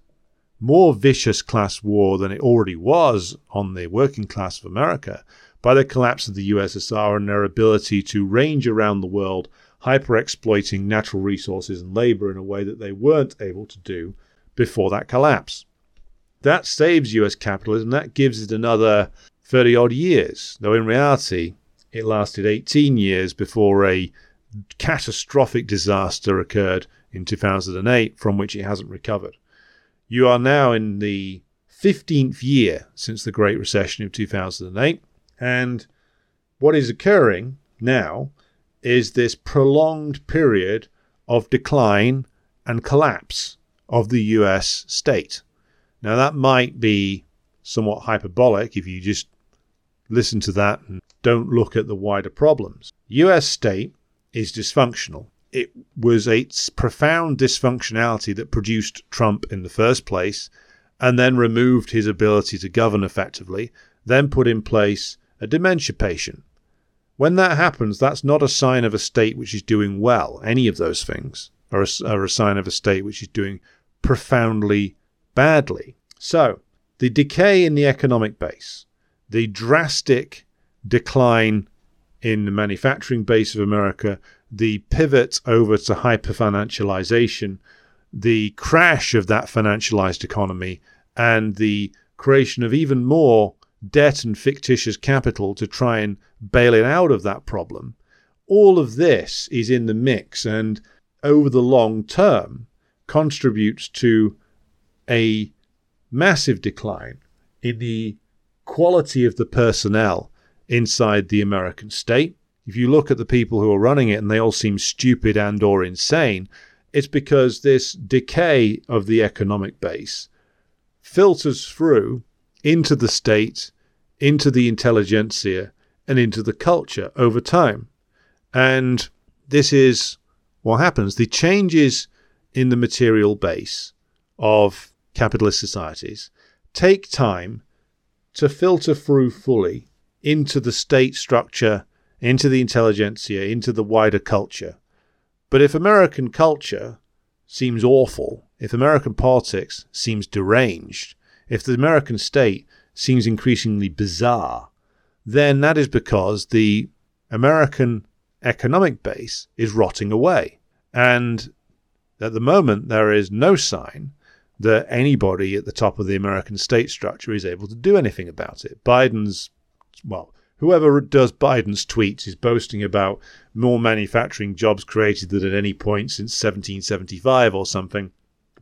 more vicious class war than it already was on the working class of America by the collapse of the U S S R and their ability to range around the world, hyper-exploiting natural resources and labour in a way that they weren't able to do before that collapse. That saves U S capitalism. That gives it another thirty-odd years. Though in reality, it lasted eighteen years before a catastrophic disaster occurred in two thousand eight, from which it hasn't recovered. You are now in the fifteenth year since the Great Recession of two thousand eight, and what is occurring now is this prolonged period of decline and collapse of the U S state. Now, that might be somewhat hyperbolic if you just listen to that and don't look at the wider problems. U S state is dysfunctional. It was a profound dysfunctionality that produced Trump in the first place, and then removed his ability to govern effectively, then put in place a dementia patient. When that happens, that's not a sign of a state which is doing well. Any of those things are a, are a sign of a state which is doing profoundly badly. So, the decay in the economic base, the drastic decline in the manufacturing base of America, the pivot over to hyper-financialization, the crash of that financialized economy, and the creation of even more debt and fictitious capital to try and bail it out of that problem, all of this is in the mix and over the long term contributes to a massive decline in the quality of the personnel inside the American state. If you look at the people who are running it and they all seem stupid and or insane, it's because this decay of the economic base filters through into the state, into the intelligentsia, and into the culture over time. And this is what happens. The changes in the material base of capitalist societies take time to filter through fully into the state structure, into the intelligentsia, into the wider culture. But if American culture seems awful, if American politics seems deranged, if the American state seems increasingly bizarre, then that is because the American economic base is rotting away. And at the moment, there is no sign that anybody at the top of the American state structure is able to do anything about it. Biden's, well, whoever does Biden's tweets is boasting about more manufacturing jobs created than at any point since seventeen seventy-five or something.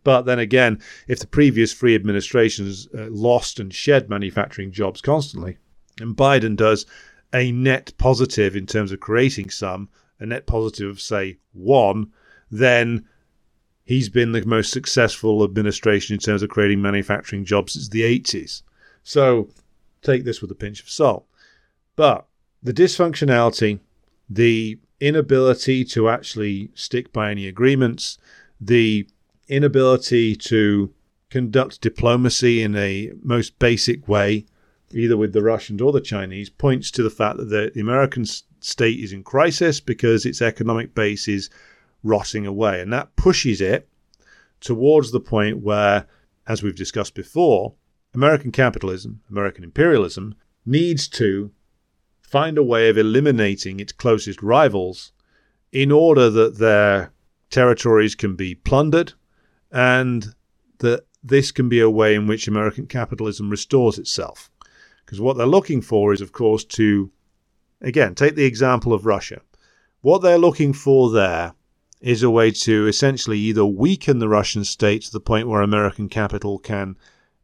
But then again, if the previous three administrations uh, lost and shed manufacturing jobs constantly, and Biden does a net positive in terms of creating some, a net positive of, say, one, then he's been the most successful administration in terms of creating manufacturing jobs since the eighties. So take this with a pinch of salt. But the dysfunctionality, the inability to actually stick by any agreements, the inability to conduct diplomacy in a most basic way, either with the Russians or the Chinese, points to the fact that the American state is in crisis because its economic base is rotting away. And that pushes it towards the point where, as we've discussed before, American capitalism, American imperialism, needs to find a way of eliminating its closest rivals in order that their territories can be plundered and that this can be a way in which American capitalism restores itself. Because what they're looking for is, of course, to, again, take the example of Russia. What they're looking for there is a way to essentially either weaken the Russian state to the point where American capital can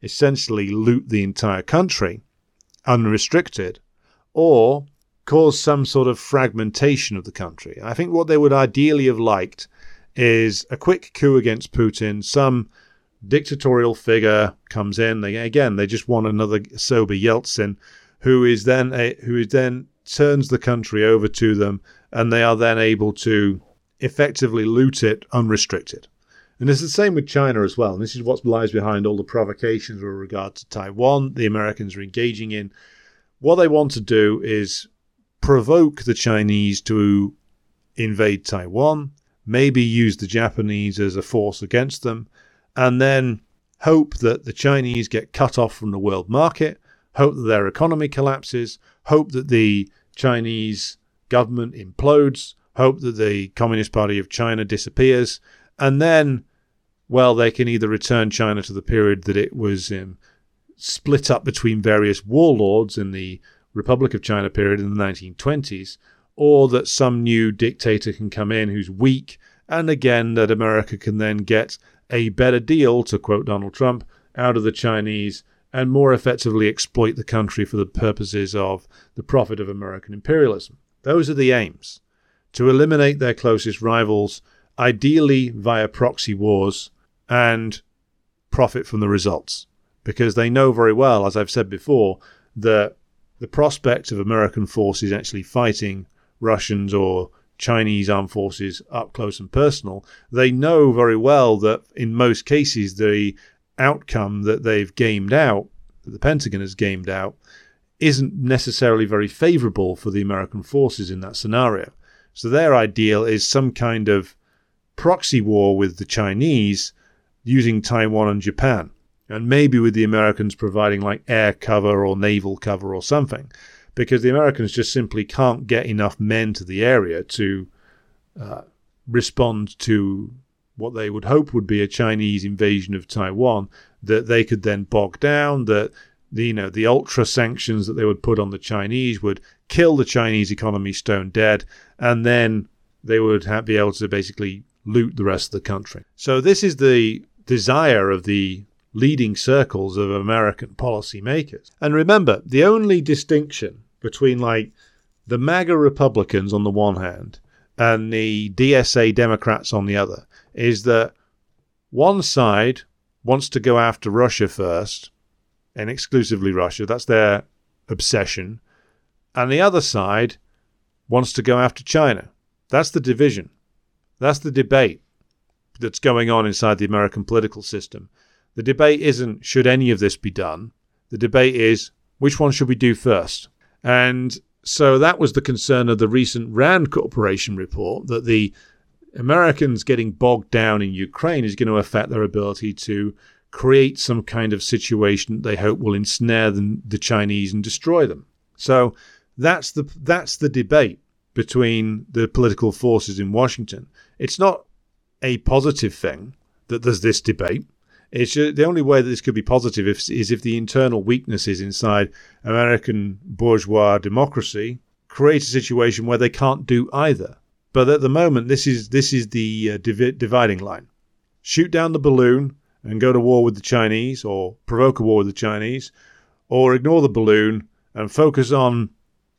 essentially loot the entire country unrestricted, or cause some sort of fragmentation of the country. I think what they would ideally have liked is a quick coup against Putin. Some dictatorial figure comes in. They, again, they just want another sober Yeltsin, who is then a, who is then turns the country over to them, and they are then able to effectively loot it unrestricted. And it's the same with China as well. And this is what lies behind all the provocations with regard to Taiwan the Americans are engaging in. What they want to do is provoke the Chinese to invade Taiwan, maybe use the Japanese as a force against them, and then hope that the Chinese get cut off from the world market, hope that their economy collapses, hope that the Chinese government implodes, hope that the Communist Party of China disappears, and then, well, they can either return China to the period that it was um, split up between various warlords in the Republic of China period in the nineteen twenties, or that some new dictator can come in who's weak, and again that America can then get a better deal, to quote Donald Trump, out of the Chinese and more effectively exploit the country for the purposes of the profit of American imperialism. Those are the aims, to eliminate their closest rivals, ideally via proxy wars, and profit from the results. Because they know very well, as I've said before, that the prospect of American forces actually fighting Russians or Chinese armed forces up close and personal, they know very well that in most cases the outcome that they've gamed out, that the Pentagon has gamed out, isn't necessarily very favorable for the American forces in that scenario. So their ideal is some kind of proxy war with the Chinese using Taiwan and Japan, and maybe with the Americans providing like air cover or naval cover or something, because the Americans just simply can't get enough men to the area to uh, respond to what they would hope would be a Chinese invasion of Taiwan that they could then bog down, that the, you know, the ultra sanctions that they would put on the Chinese would kill the Chinese economy stone dead, and then they would ha- be able to basically loot the rest of the country. So this is the desire of the leading circles of American policymakers. And remember, the only distinction between like the MAGA Republicans on the one hand and the D S A Democrats on the other is that one side wants to go after Russia first, and exclusively Russia, that's their obsession, and the other side wants to go after China. That's the division. That's the debate that's going on inside the American political system. The debate isn't, should any of this be done? The debate is, which one should we do first? And so that was the concern of the recent RAND Corporation report, that the Americans getting bogged down in Ukraine is going to affect their ability to create some kind of situation that they hope will ensnare them, the Chinese, and destroy them. So that's the that's the debate between the political forces in Washington. It's not a positive thing that there's this debate. It's just, the only way that this could be positive is, is if the internal weaknesses inside American bourgeois democracy create a situation where they can't do either. But at the moment, this is this is the uh, div- dividing line. Shoot down the balloon and go to war with the Chinese, or provoke a war with the Chinese, or ignore the balloon and focus on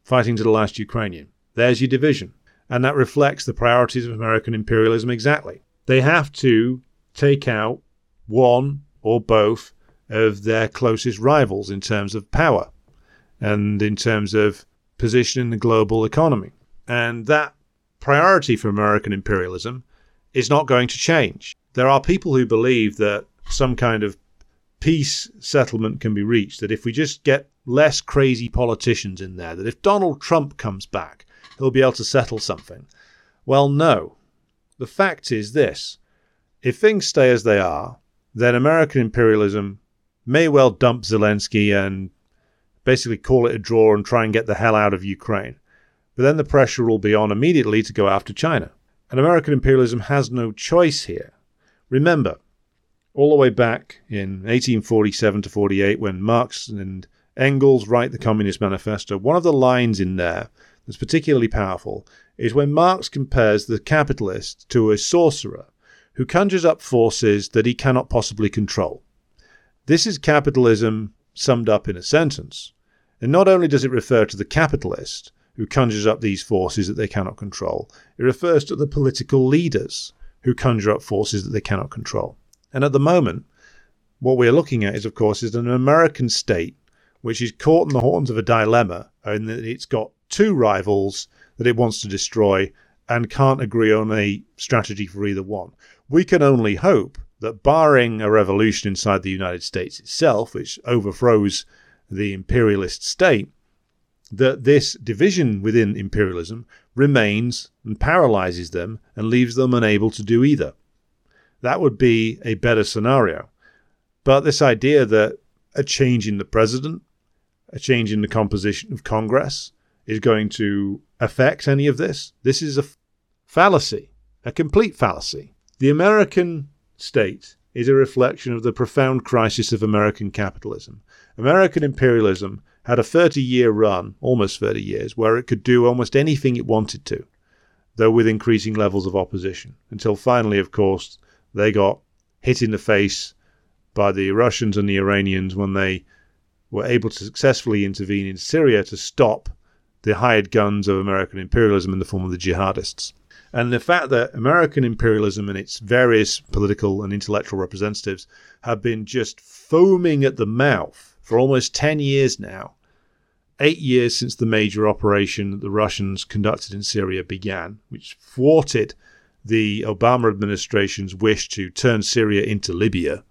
fighting to the last Ukrainian. There's your division. And that reflects the priorities of American imperialism exactly. They have to take out one or both of their closest rivals in terms of power and in terms of position in the global economy. And that priority for American imperialism is not going to change. There are people who believe that some kind of peace settlement can be reached, that if we just get less crazy politicians in there, that if Donald Trump comes back, he'll be able to settle something. Well, no. The fact is this. If things stay as they are, then American imperialism may well dump Zelensky and basically call it a draw and try and get the hell out of Ukraine. But then the pressure will be on immediately to go after China. And American imperialism has no choice here. Remember, all the way back in eighteen forty-seven to forty-eight, when Marx and Engels write the Communist Manifesto, one of the lines in there that's particularly powerful is when Marx compares the capitalist to a sorcerer who conjures up forces that he cannot possibly control. This is capitalism summed up in a sentence. And not only does it refer to the capitalist who conjures up these forces that they cannot control, it refers to the political leaders who conjure up forces that they cannot control. And at the moment, what we're looking at is, of course, is an American state which is caught in the horns of a dilemma, and that it's got two rivals that it wants to destroy and can't agree on a strategy for either one. We can only hope that, barring a revolution inside the United States itself, which overthrows the imperialist state, that this division within imperialism remains and paralyzes them and leaves them unable to do either. That would be a better scenario. But this idea that a change in the president, a change in the composition of Congress, is going to affect any of this, this is a fallacy, a complete fallacy. The American state is a reflection of the profound crisis of American capitalism. American imperialism had a thirty-year run, almost thirty years, where it could do almost anything it wanted to, though with increasing levels of opposition, until finally, of course, they got hit in the face by the Russians and the Iranians when they were able to successfully intervene in Syria to stop the hired guns of American imperialism in the form of the jihadists. And the fact that American imperialism and its various political and intellectual representatives have been just foaming at the mouth for almost ten years now, eight years since the major operation that the Russians conducted in Syria began, which thwarted the Obama administration's wish to turn Syria into Libya.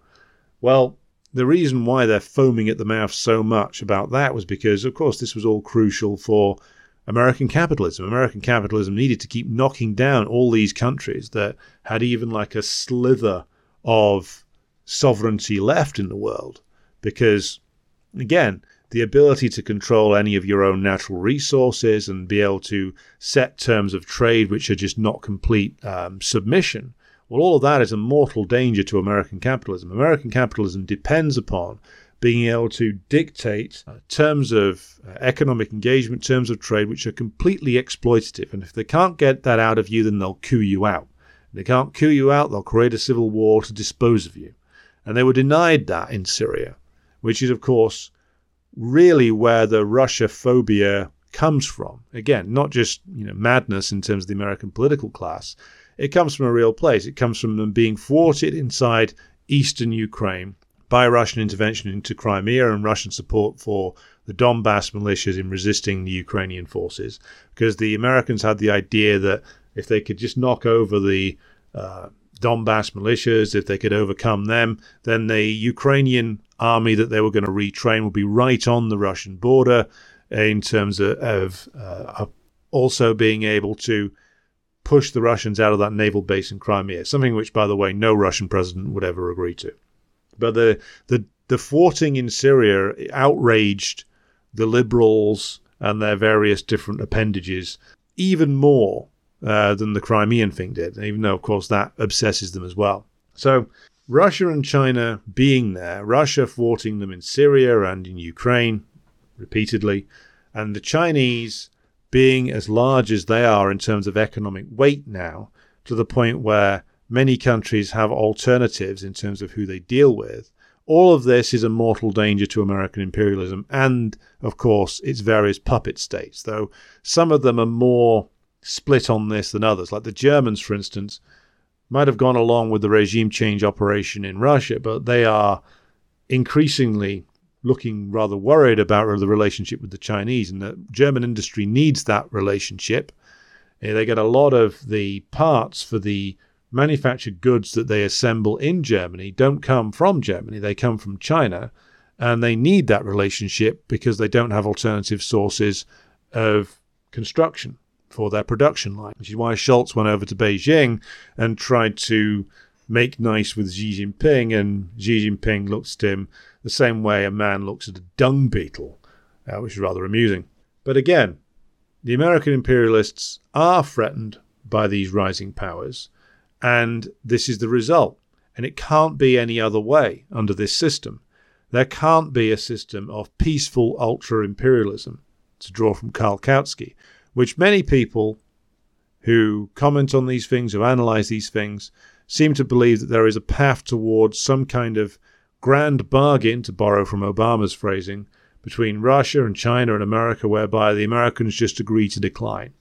Well, the reason why they're foaming at the mouth so much about that was because, of course, this was all crucial for American capitalism. American capitalism needed to keep knocking down all these countries that had even like a slither of sovereignty left in the world. Because, again, the ability to control any of your own natural resources and be able to set terms of trade which are just not complete um, submission, well, all of that is a mortal danger to American capitalism. American capitalism depends upon being able to dictate uh, terms of uh, economic engagement, terms of trade, which are completely exploitative. And if they can't get that out of you, then they'll coup you out. If they can't coup you out, they'll create a civil war to dispose of you. And they were denied that in Syria, which is, of course, really where the Russia phobia comes from. Again, not just, you know, madness in terms of the American political class. It comes from a real place. It comes from them being thwarted inside eastern Ukraine by Russian intervention into Crimea and Russian support for the Donbass militias in resisting the Ukrainian forces, because the Americans had the idea that if they could just knock over the uh, Donbass militias, if they could overcome them, then the Ukrainian army that they were going to retrain would be right on the Russian border in terms of, of uh, also being able to push the Russians out of that naval base in Crimea, something which, by the way, no Russian president would ever agree to. But the, the the thwarting in Syria outraged the liberals and their various different appendages even more uh, than the Crimean thing did, even though, of course, that obsesses them as well. So Russia and China being there, Russia thwarting them in Syria and in Ukraine repeatedly, and the Chinese being as large as they are in terms of economic weight now, to the point where many countries have alternatives in terms of who they deal with. All of this is a mortal danger to American imperialism and, of course, its various puppet states, though some of them are more split on this than others. Like the Germans, for instance, might have gone along with the regime change operation in Russia, but they are increasingly looking rather worried about the relationship with the Chinese, and the German industry needs that relationship. They get a lot of the parts for the manufactured goods that they assemble in Germany don't come from Germany, they come from China, and they need that relationship because they don't have alternative sources of construction for their production line, which is why Scholz went over to Beijing and tried to make nice with Xi Jinping, and Xi Jinping looks at him the same way a man looks at a dung beetle, uh, which is rather amusing. But again, the American imperialists are threatened by these rising powers, and this is the result. And it can't be any other way under this system. There can't be a system of peaceful ultra-imperialism, to draw from Karl Kautsky, which many people who comment on these things, who analyse these things, seem to believe that there is a path towards some kind of grand bargain, to borrow from Obama's phrasing, between Russia and China and America, whereby the Americans just agree to decline.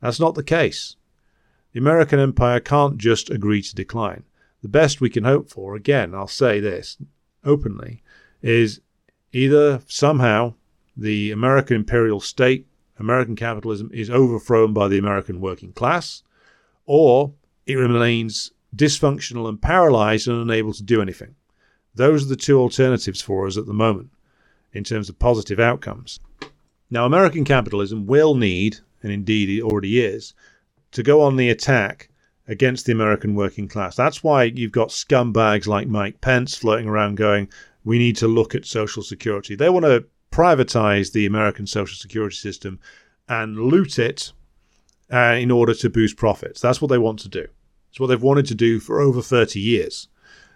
That's not the case. The American empire can't just agree to decline. The best we can hope for, again, I'll say this openly, is either somehow the American imperial state, American capitalism, is overthrown by the American working class, or it remains dysfunctional and paralyzed and unable to do anything. Those are the two alternatives for us at the moment in terms of positive outcomes. Now, American capitalism will need, and indeed it already is, to go on the attack against the American working class. That's why you've got scumbags like Mike Pence floating around going, we need to look at Social Security. They want to privatize the American Social Security system and loot it uh, in order to boost profits. That's what they want to do. It's what they've wanted to do for over thirty years.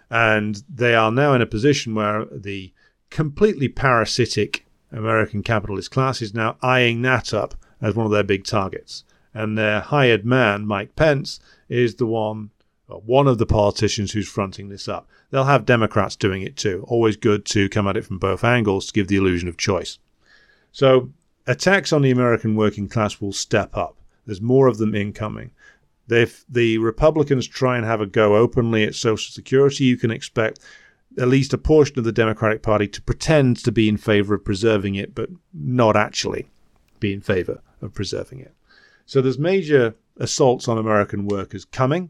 And they are now in a position where the completely parasitic American capitalist class is now eyeing that up as one of their big targets. And their hired man, Mike Pence, is the one, one of the politicians who's fronting this up. They'll have Democrats doing it too. Always good to come at it from both angles to give the illusion of choice. So attacks on the American working class will step up. There's more of them incoming. If the Republicans try and have a go openly at Social Security, you can expect at least a portion of the Democratic Party to pretend to be in favor of preserving it, but not actually be in favor of preserving it. So there's major assaults on American workers coming.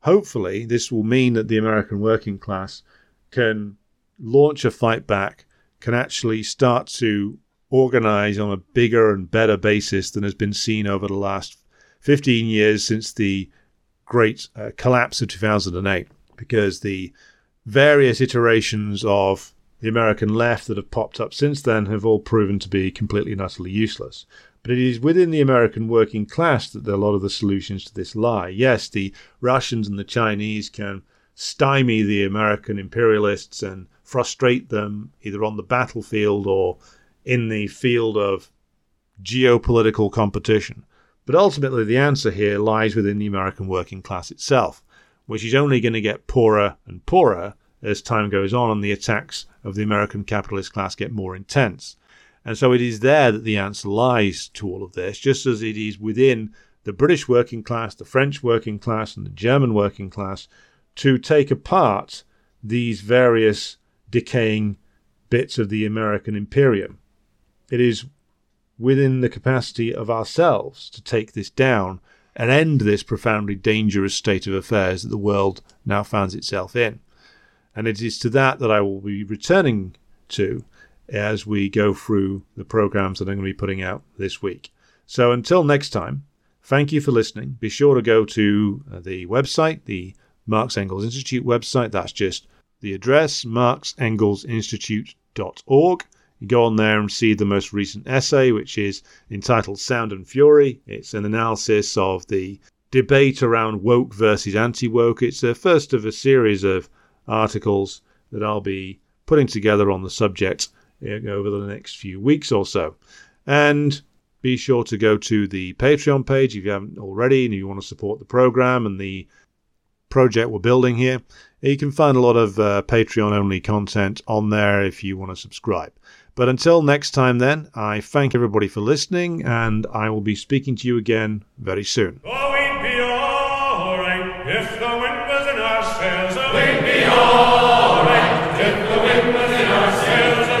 Hopefully, this will mean that the American working class can launch a fight back, can actually start to organize on a bigger and better basis than has been seen over the last fifteen years since the great uh, collapse of two thousand eight, because the various iterations of the American left that have popped up since then have all proven to be completely and utterly useless. But it is within the American working class that a lot of the solutions to this lie. Yes, the Russians and the Chinese can stymie the American imperialists and frustrate them either on the battlefield or in the field of geopolitical competition. But ultimately, the answer here lies within the American working class itself, which is only going to get poorer and poorer as time goes on and the attacks of the American capitalist class get more intense. And so it is there that the answer lies to all of this, just as it is within the British working class, the French working class, and the German working class to take apart these various decaying bits of the American imperium. It is within the capacity of ourselves to take this down and end this profoundly dangerous state of affairs that the world now finds itself in. And it is to that that I will be returning to as we go through the programs that I'm going to be putting out this week. So until next time, thank you for listening. Be sure to go to the website, the Marx-Engels Institute website. That's just the address, marx engels institute dot org. You go on there and see the most recent essay, which is entitled Sound and Fury. It's an analysis of the debate around woke versus anti-woke. It's the first of a series of articles that I'll be putting together on the subject over the next few weeks or so. And be sure to go to the Patreon page if you haven't already and you want to support the program and the project we're building here. You can find a lot of uh, Patreon-only content on there if you want to subscribe. But until next time then, I thank everybody for listening, and I will be speaking to you again very soon. Oh, we'd be all right if the wind was in our sails. We'd be all right if the wind was in our sails.